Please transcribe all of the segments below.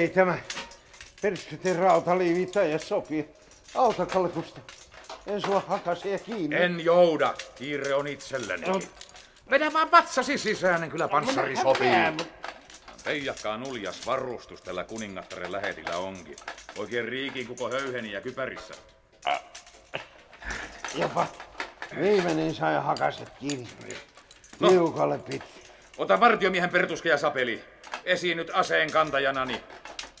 ei tämä persketen rautaliivi taida sopii. Auta, Kalle Kustaa. En sua hakasee kiinni. En jouda. Kiire on itselläni. No. Vedä vaan patsasi sisään, niin kyllä panssari sopii. Peijakkaa nuljas varustus tällä kuningattaren lähetillä onkin. Oikein riikin koko höyheni ja kypärissä. Jopa viimeinen sai hakaset kiinni. No. Liukalle piti. Ota vartiomiehen pertuske ja sapeli. Esiin nyt aseen kantajanani.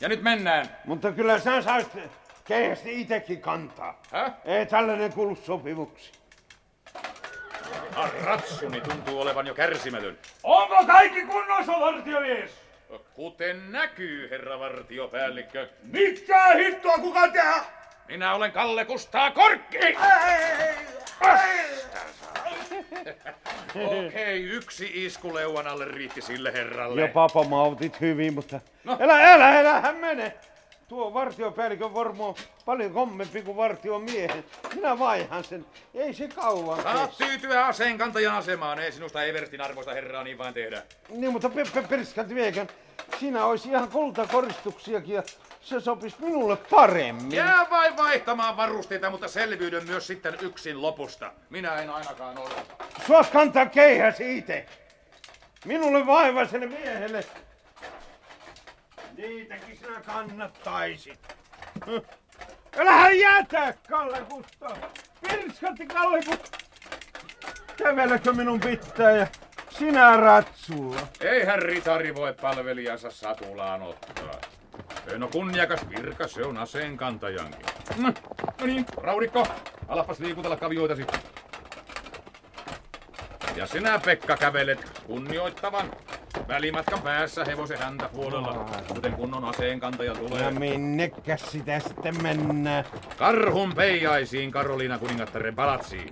Ja nyt mennään. Mutta kyllä sä saat keihästi itekin kantaa. Häh? Ei tällainen kuulu sopimuksi. Ratsuni tuntuu olevan jo kärsimätön. Onko kaikki kunnossa, vartiomies? Kuten näkyy, herra vartiopäällikkö. Mitään hittoa kuka tehdä? Minä olen Kalle Kustaa Korkki! Okei, yksi isku leuan alle riitti sille herralle. Ja papa mautit hyvin, mutta... No. Älä, hän mene! Tuo vartiopäällikön vormu on paljon kommempi kuin vartiomiehen. Minä vaihan sen. Ei se kauan. Saat tyytyä aseenkantajan asemaan. Ei sinusta Everstin arvoista herraa niin vain tehdä. Niin, mutta perskänti viekän. Siinä olisi ihan kultakoristuksiakin ja se sopisi minulle paremmin. Jää vain vaihtamaan varusteita, mutta selviydyn myös sitten yksin lopusta. Minä en ainakaan odota. Suos kantaa keihäsi ite. Minulle vaivaiselle miehelle. Niitäkin sinä kannattaisit. Älähän jätä, Kalle Kustaa. Pirskatti, Kalle Kustaa. Kävelläkö minun pitää ja sinä ratsulla? Eihän ritari voi palvelijansa satulaan ottaa. No kunniakas virka, se on aseenkantajankin. No niin, Raudikko, alapas liikutella kavioitasi. Ja sinä, Pekka, kävelet kunnioittavan. Välimatkan päässä hevosen häntä puolella, kuten kunnon aseenkantaja tulee. Ja minnekäs sitä sitten mennään? Karhun peijaisiin Karoliina kuningattaren palatsiin.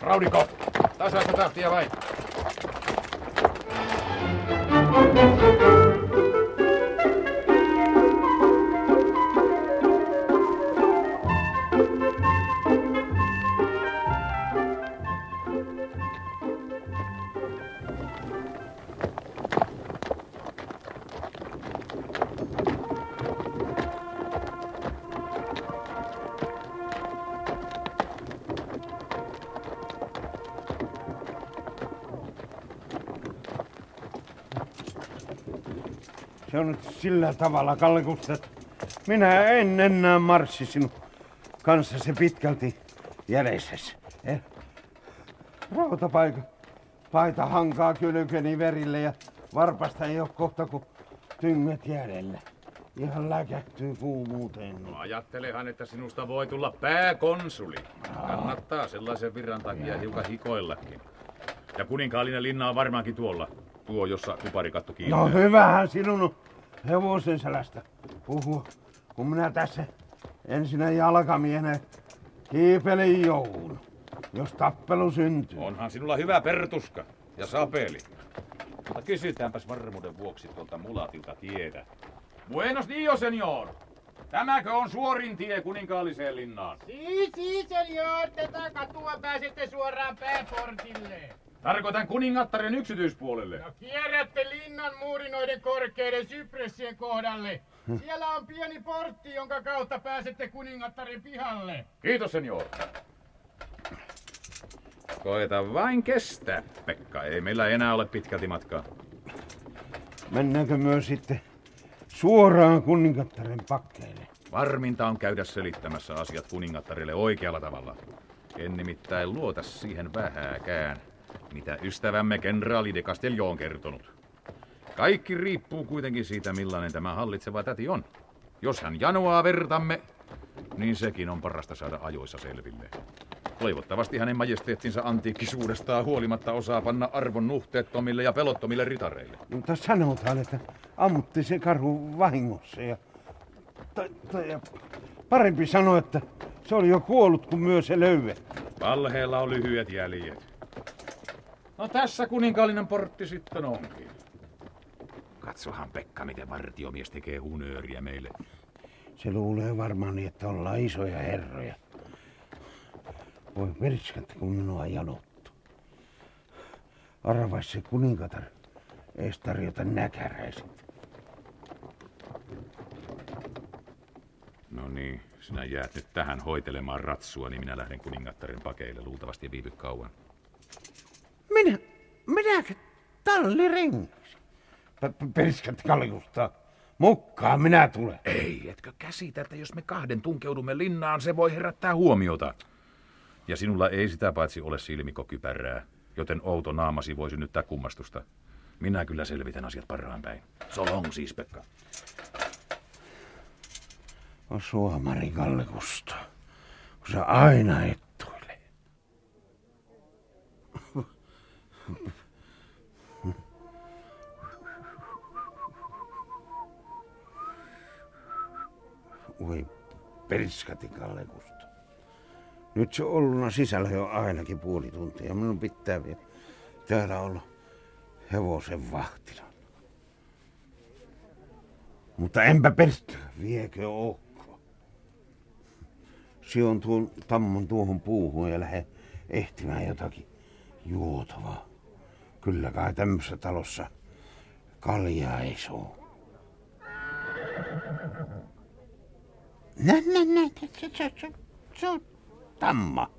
Raudikko, tasaista tahtia vai? Se on nyt sillä tavalla, Kalle Kustaa, että minä en enää marssi sinun kanssasi pitkälti jäljessä. Rautapaita hankaa kylkeni verille ja varpasta ei ole kohta kuin tyngät jäljellä. Ihan läkähtyy kuumuuteen. No ajattelehan, että sinusta voi tulla pääkonsuli. Kannattaa sellaisen viran takia hiukan hikoillakin. Ja kuninkaallinen linna on varmaankin tuolla. Tuo, jossa kuparikatto kiinni. No hyvähän sinun hevosen selästä puhua, kun minä tässä ensinnä jalkamiehenä kiipelin joulun, jos tappelu syntyy. Onhan sinulla hyvä pertuska ja sapeli. Mutta kysytäänpäs varmuuden vuoksi tuolta mulatilta tietä. Buenos dias, senor. Tämäkö on suorin tie kuninkaalliseen linnaan? Si, senor. Tätä katua pääsette suoraan pääportille. Tarkoitan kuningattaren yksityispuolelle. No kierrätte linnan muurinoiden korkeiden sypressien kohdalle. Siellä on pieni portti, jonka kautta pääsette kuningattaren pihalle. Kiitos, senior. Koeta vain kestää, Pekka. Ei meillä enää ole pitkälti matkaa. Mennäänkö myös sitten suoraan kuningattaren pakkeille? Varminta on käydä selittämässä asiat kuningattarille oikealla tavalla. En nimittäin luota siihen vähääkään. Mitä ystävämme kenraali de Casteljo on kertonut. Kaikki riippuu kuitenkin siitä, millainen tämä hallitseva täti on. Jos hän janoaa vertamme, niin sekin on parasta saada ajoissa selville. Toivottavasti hänen majesteettinsa antiikkisuudestaan huolimatta osaa panna arvon nuhteettomille ja pelottomille ritareille. Mutta sanotaan, että ammutti se karhu vahingossa ja parempi sanoa, että se oli jo kuollut, kun myös se löydettiin. Valheella on lyhyet jäljet. No tässä kuninkaallinen portti sitten onkin. Katsohan, Pekka, miten vartiomies tekee hunööriä meille. Se luulee varmaan niin, että ollaan isoja herroja. Voi perskattä, kun minua janottu. Arvais se kuninkatar ees tarjota näkäräiset. No niin, sinä jäät nyt tähän hoitelemaan ratsua, niin minä lähden kuningattaren pakeille. Luultavasti ei viivy kauan. Minäkin tallirengiksi? Periskät Kaljusta. Mukaan minä tulen. Ei, etkö käsitä, että jos me kahden tunkeudumme linnaan, se voi herättää huomiota. Ja sinulla ei sitä paitsi ole silmikokypärää, joten outo naamasi voi synnyttää kummastusta. Minä kyllä selvitän asiat parhaan päin. So long siis, Pekka. On suomari Kalle Kustaa, kun sä aina ettuilee. Oi periskati Kalle Kustaa. Nyt se on olluna sisällä jo ainakin puoli tuntia. Minun pitää vielä täällä olla hevosen vahtina. Mutta enpä perstyä, viekö oo. Sion tuon tammon tuohon puuhun ja lähde ehtimään jotakin juotavaa. Kyllä kai tämmöisessä talossa kaljaa ei soo. Nä, se on tamma.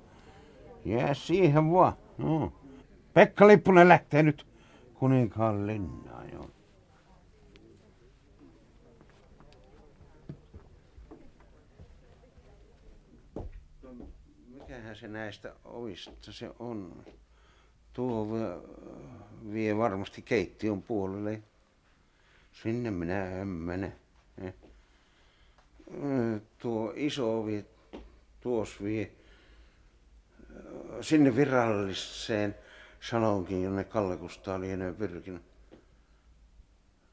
Jää siihen vaan. No. Pekka Lipponen lähtee nyt kuninkaan linnaan. Joo. Mikähän se näistä ovista se on? Tuo vie varmasti keittiön puolelle. Sinne minä en mene. Tuo iso ovi tuossa vie sinne viralliseen salonkiin, jonne Kalle Kustaa oli enää pyrkinyt.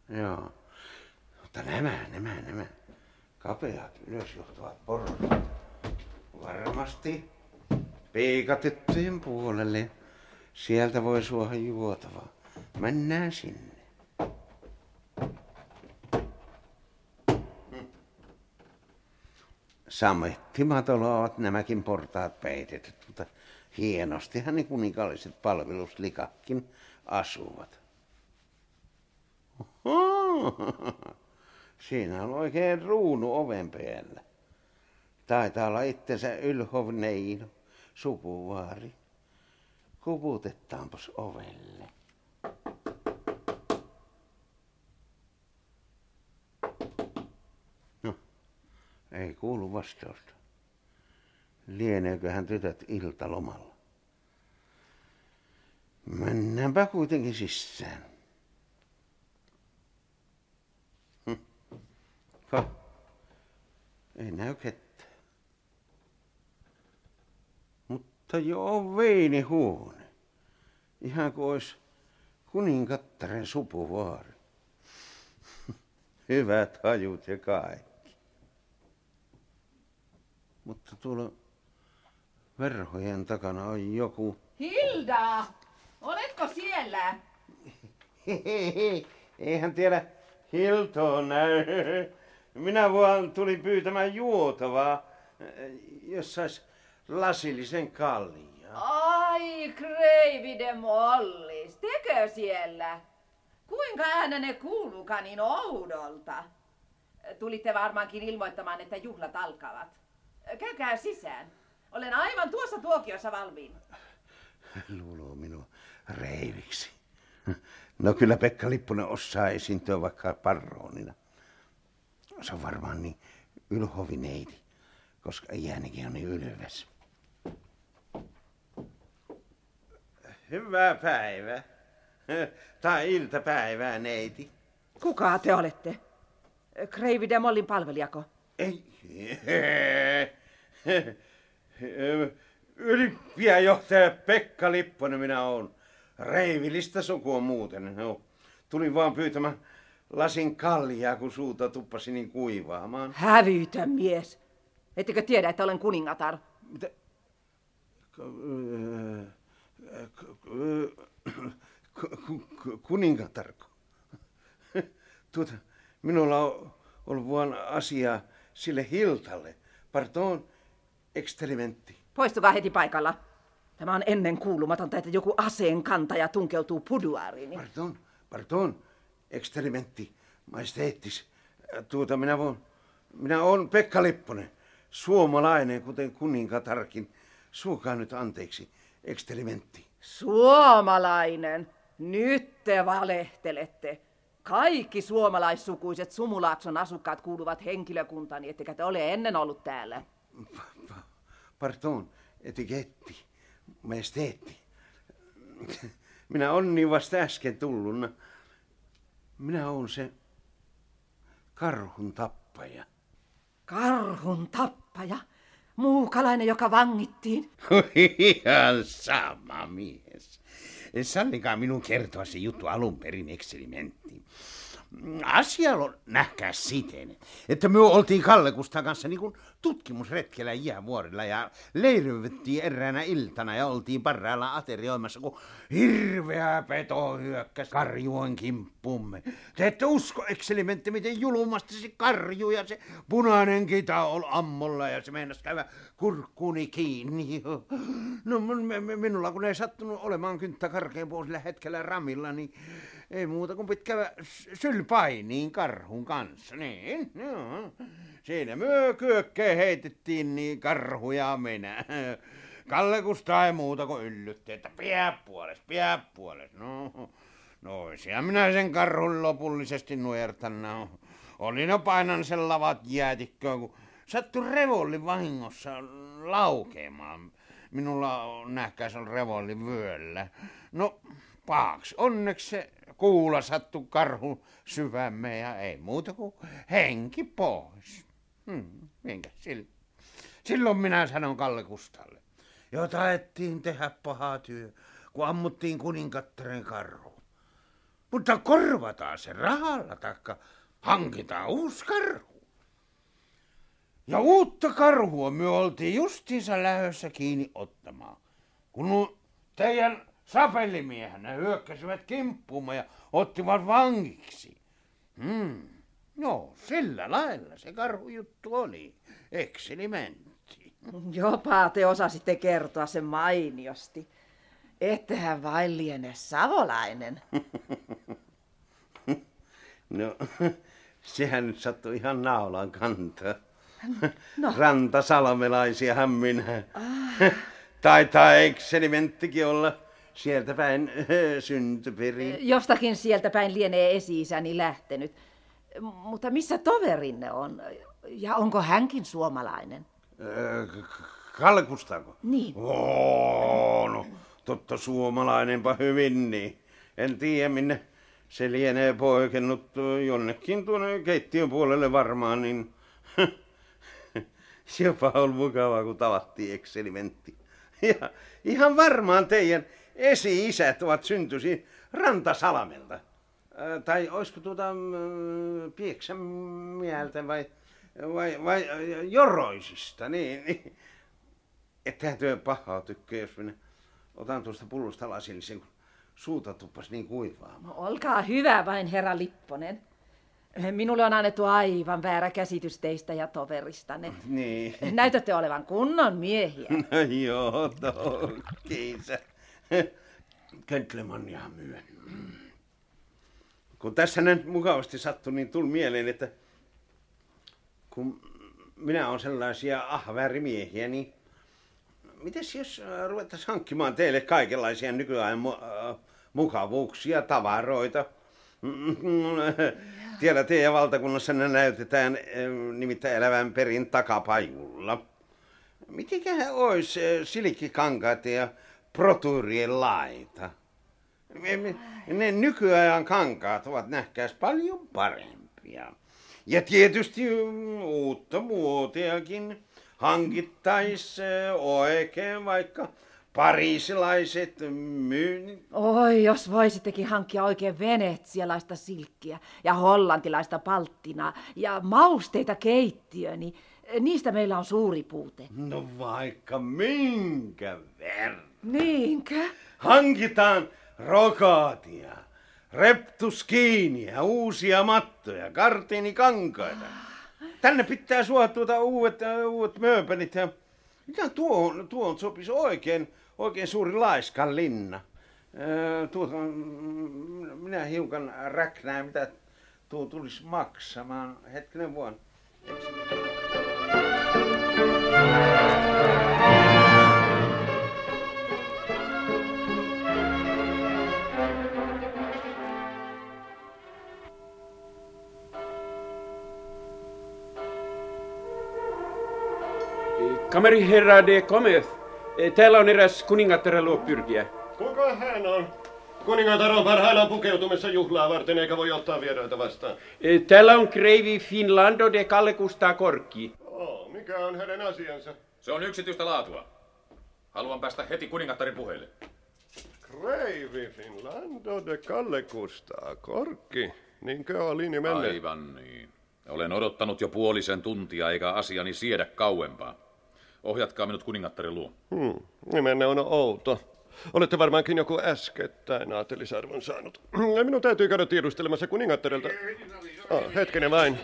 Joo. Mutta nämä kapeat ylösjohtavat porrat. Varmasti piikatyttöjen puolelle. Sieltä voi suoha juotavaa. Mennään sinne. Samettimatolla ovat nämäkin portaat peitetyt, mutta hienostihan ne kuninkaalliset palveluslikatkin asuvat. Oho! Siinä on oikein ruunu oven päällä. Taitaa olla itsensä Ylhovneino, sukuvaari. Koputetaanpas ovelle. No, ei kuulu vastausta. Lieneeköhän tytöt iltalomalla? Mennäänpä kuitenkin sisään. Ei näy ketään. Mutta joo, veinihuone. Ihan kuin olisi kuningattaren supuvaari. Hyvät hajut ja kaikki. Mutta tuolla verhojen takana on joku... Hilda! Oletko siellä? Eihän tiedä Hiltoa näy. Minä vaan tulin pyytämään juotavaa, jos sais... Lasillisen kallia. Ai, Creivi de mollis, tekö siellä? Kuinka äänenne kuuluka niin oudolta? Tulitte varmaankin ilmoittamaan, että juhlat alkavat. Käykää sisään. Olen aivan tuossa tuokiossa valmiin. Luuloo minua reiviksi. No kyllä Pekka Lipponen osaa esiintyä vaikka parroonina. Se on varmaan niin ylhovineiti. Koska iänikin on niin ylväs. Hyvää päivää. Tai iltapäivää, neiti. Kuka te olette? Creivi de mollin palvelijako? Ei. Ylimpiäjohtaja Pekka Lipponen minä olen. Reivillistä sukua muuten. No, tulin vaan pyytämään lasin kaljaa, kun suuta tuppasi niin kuivaamaan. Hävytön mies. Ettekö tiedä, että olen kuningatar? Mitä? Kuningatarko? Minulla on ollut vaan asiaa sille Hiltalle. Pardon, eksperimentti. Poistukaa heti paikalla. Tämä on ennen kuulumatonta, että joku aseen kantaja tunkeutuu puduaariin. Pardon, eksperimentti, majesteettis. Minä voin Minä olen Pekka Lipponen, suomalainen, kuten kuningatarkin. Suokaa nyt anteeksi, ekstelimentti. Suomalainen? Nyt te valehtelette. Kaikki suomalaissukuiset Sumulaakson asukkaat kuuluvat henkilökuntani, ettekä te ole ennen ollut täällä. Pardon, etiketti, majesteetti. Minä olen niin vasta äsken tulluna. Minä olen se karhun tappaja. Karhun tappaja? Muukalainen, joka vangittiin? Ihan sama mies. Sallikaa minun kertoa se juttu alun perin eksperimenttiin. Asia on nähkää siten, että me oltiin Kalle Kustaan kanssa niin kuin tutkimusretkellä jäävuorilla ja leiryyttiin eräänä iltana ja oltiin parraillaan aterioimassa, kun hirveä peto hyökkäsi karjuun kimppumme. Te ette usko, eksperimentti, miten julmasti se karju ja se punainen kita oli ammolla ja se meinasi käydä kurkkuuni kiinni. No minulla kun ei sattunut olemaan kynttä karkeampua sillä hetkellä ramilla, niin ei muuta kuin pitkä sylpainiin karhun kanssa, niin. No. Siinä myö kyökkeen heitettiin, niin karhuja minä. Kalle Kustaa ei muuta kuin yllytti, että pää puoles. No, minä sen karhun lopullisesti nujertan. No. Oli no painan sen lavat jäätikköön, kun sattui revolli vahingossa laukeamaan. Minulla on nähkäis on revolli vyöllä. No, paaks onneksi se kuula sattu karhu syvämme ja ei muuta kuin henki pois. Minkä sillä? Silloin minä sanon Kalle Kustalle, jota ettiin tehdä pahaa työ, kun ammuttiin kuningattaren karhu. Mutta korvataan se rahalla taikka hankitaan uusi karhu. Ja uutta karhua me oltiin justiinsa lähdössä kiinni ottamaan, kun teidän sapelimiehänä hyökkäsivät kimppuumme ja ottivat vangiksi. No, sillä lailla se karhujuttu oli. Eksperimentti. Jopa te osasitte kertoa sen mainiosti. Ettehän vain liene savolainen. No, sehän nyt sattui ihan naulan kantaa. No. Rantasalmelaisiahan minä. Taitaa eksperimenttikin olla sieltä päin syntyperin. Jostakin sieltä päin lienee esi-isäni lähtenyt. Mutta missä toverinne on? Ja onko hänkin suomalainen? Kalle Kustaako? Niin. No totta suomalainenpa hyvin niin. En tiedä minne. Se lienee poikennut jonnekin tuonne keittiön puolelle varmaan. Niin jopa on mukavaa kun tavattiin eksperimentti. Ja ihan varmaan teidän esi-isät ovat syntyisin Rantasalamelta. Tai olisiko Pieksämieltä vai Joroisista. Niin. Ettehän työ pahaa tykkää, jos minä otan tuosta pullosta lasillisen, kun suuta tuppas niin kuivaamaan. No, olkaa hyvä vain, herra Lipponen. Minulle on annettu aivan väärä käsitys teistä ja toveristanne. Niin. Näytätte olevan kunnon miehiä. No joo, toki sä. Gentlemania myön. Kun tässä nyt mukavasti sattui, niin tuli mieleen, että kun minä olen sellaisia ahväärimiehiä, niin mites jos ruvettaisiin hankkimaan teille kaikenlaisia nykyajan mukavuuksia, tavaroita? Tiellä teidän valtakunnassa ne näytetään nimittäin elävän perin takapajulla. Mitenköhän olisi silkkikankaat ja protuurien laita? Ne nykyajan kankaat ovat nähkääs paljon parempia. Ja tietysti uutta muotiakin hankittaisiin oikein vaikka parisilaiset myynnit. Oi, jos voisittekin hankkia oikein venetsialaista silkkiä ja hollantilaista palttinaa ja mausteita keittiöön, niin niistä meillä on suuri puute. No vaikka minkä verran. Niinkö? Hankitaan rokaatia, reptuskiiniä, uusia mattoja, kartiinikankaita. Tänne pitää suotuuta uudet mööpelit ja mikä tuohon sopisi oikein suuri laiskan linna. Minä hiukan räknään, mitä tuo tulisi maksamaan. Hetkinen vuonna. Kameriherra de Cometh, täällä on eräs kuningattaren luo pyrkiä. Kuka hän on? Kuningatar on parhaillaan pukeutumassa juhlaa varten, eikä voi ottaa vieraita vastaan. Täällä on Creivi Finlando de Gallegusta Korkki. Mikä on hänen asiansa? Se on yksityistä laatua. Haluan päästä heti kuningattarin puheille. Creivi Finlando de Gallegusta Korkki? Niinkö oli nimenne? Aivan niin. Olen odottanut jo puolisen tuntia, eikä asiani siedä kauempaa. Ohjatkaa minut kuningattaren luo. Nimenne on outo. Olette varmaankin joku äskettäin aatelisarvon saanut. Minun täytyy käydä tiedustelemassa kuningattarelta. Hetkinen vain.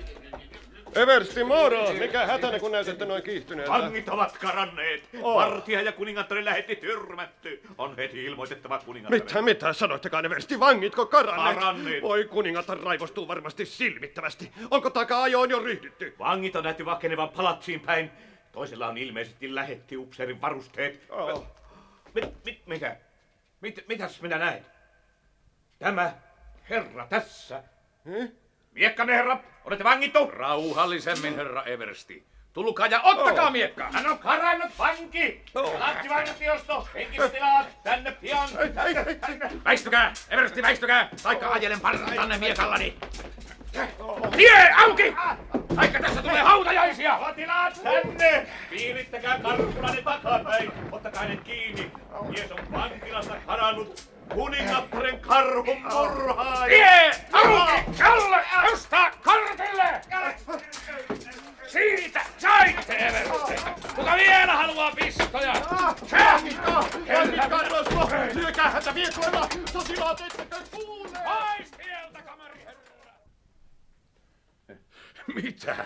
Eversti moro! Mikä hätänä, kun näytätte noin kiihtyneeltä? Vangit ovat karanneet. Vartija ja kuningattari lähetti tyrmätty. On heti ilmoitettava kuningattarelle. Mitä sanoittekaan, Eversti? Vangitko karanneet? Karanneet. Voi, kuningattar raivostuu varmasti silmittävästi. Onko taka-ajoon jo ryhdytty? Vangit on nähty vakenevan palatsiin päin. Toisella on ilmeisesti lähetti upseerin varusteet. Mitäs minä näen? Tämä herra tässä. Miekkanne herra, olette vangittu. Rauhallisemmin herra Eversti. Tulkaa ja ottakaa miekkaa. Hän on karannut vanki. Lapsivainotiosto, henkilötilaat, tänne pian. Tänne. Väistykää, Eversti, väistykää. Taikka ajelen parhaan tänne miekallani. Tie auki! Taikka tässä tulee hautajaisia! Potilaat tänne! Piirittäkää karkulanne takapäin! Ottakaa ne kiinni! Mies on vankilasta karannut kuningattaren karhun murhaaja! Tie auki! Kalle Kustaa Korkille! Siitä saitte Eversti! Kuka vielä haluaa pistoja? Kähmitkaa! Kähmitkaa Karlosmo! Lyökää häntä viekoilla! Sotilaat ettekö kuulee! Pois tieltä, kamari! Mitä?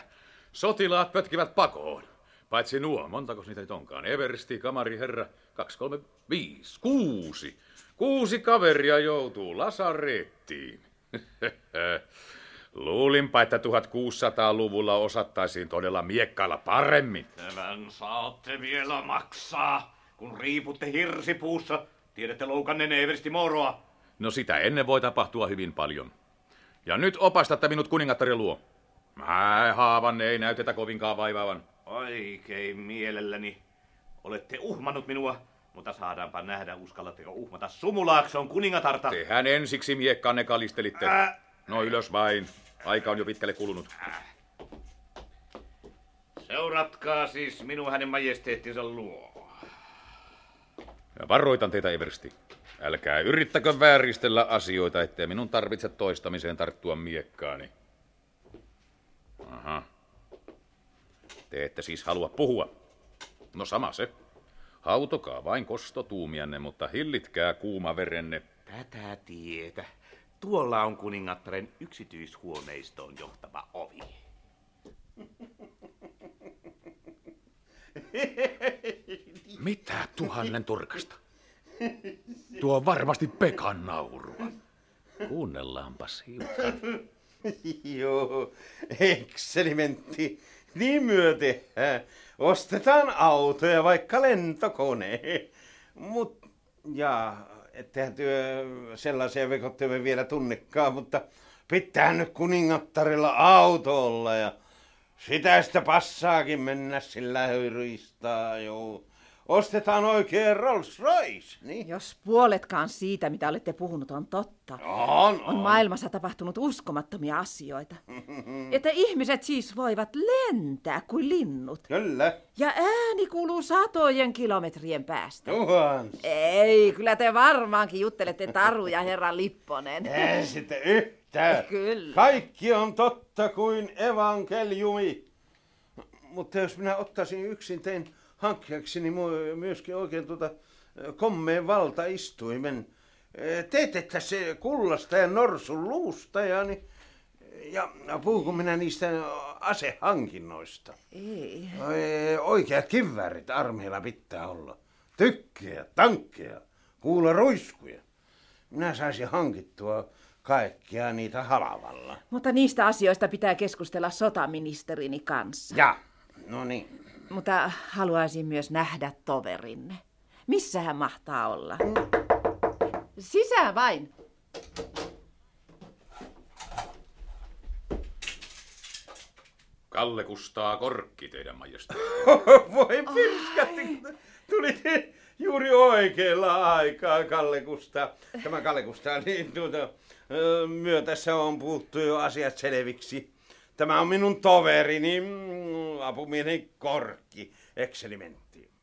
Sotilaat pötkivät pakoon. Paitsi nuo, montako niitä nyt onkaan? Eversti, kamariherra, 2, 3, 5, 6. 6 kaveria joutuu lasarettiin. Luulinpa, että 1600-luvulla osattaisiin todella miekkailla paremmin. Tämän saatte vielä maksaa, kun riiputte hirsipuussa. Tiedätte loukannenne Eversti moroa. No sitä ennen voi tapahtua hyvin paljon. Ja nyt opastatte minut kuningattaren luo. Haavanne ei näytetä kovinkaan vaivaavan. Oikein mielelläni. Olette uhmannut minua, mutta saadaanpa nähdä, uskallatteko uhmata Sumulaakson kuningatarta. Tehän ensiksi miekkaanne kalistelitte. No ylös vain. Aika on jo pitkälle kulunut. Seuratkaa siis minua hänen majesteettinsa luo. Ja varoitan teitä, Eversti. Älkää yrittäkö vääristellä asioita, ettei minun tarvitse toistamiseen tarttua miekkaani. Aha. Te ette siis halua puhua. No sama se. Hautokaa vain kostotuumianne, mutta hillitkää kuumaverenne. Tätä tietä. Tuolla on kuningattaren yksityishuoneistoon johtava ovi. Mitä 1000 turkasta? Tuo on varmasti Pekan naurua. Kuunnellaanpas hiukan. Joo, eksperimentti. Niin myötä. Ostetaan autoja vaikka lentokone. Ettehän työ sellaisia vekotteja vielä tunnekaan, mutta pitää nyt kuningattarilla auto olla. Ja sitä passaakin mennä sillä höyryistää, joo. Ostetaan oikein Rolls Royce, niin? Jos puoletkaan siitä, mitä olette puhunut, on totta. On maailmassa tapahtunut uskomattomia asioita. Että ihmiset siis voivat lentää kuin linnut. Kyllä. Ja ääni kuuluu satojen kilometrien päästä. Tuhans. Ei, kyllä te varmaankin juttelette taruja, herra Lipponen. Ei sitten yhtään. Kyllä. Kaikki on totta kuin evankeliumi. Mutta jos minä ottaisin yksin tein hankkiakseni myöskin oikein kommeen valtaistuimen. Teetettä se kullasta ja norsun luusta ja puhun minä niistä asehankinnoista. Ei. Oikeat kiväärit armeilla pitää olla. Tykkejä, tankkeja, kuularuiskuja. Minä saisin hankittua kaikkia niitä halavalla. Mutta niistä asioista pitää keskustella sotaministerini kanssa. Ja, no niin. Mutta haluaisin myös nähdä toverinne. Missä hän mahtaa olla? Sisään vain. Kalle Kustaa Korkki, teidän majesteetti. Voi pirskätti, tulit juuri oikealla aikaa, Kalle Kustaa. Tämä Kalle Kustaa, niin myötässä on puhuttu jo asiat selviksi. Tämä on minun toverini, apumieheni Korkki, ekselimentti.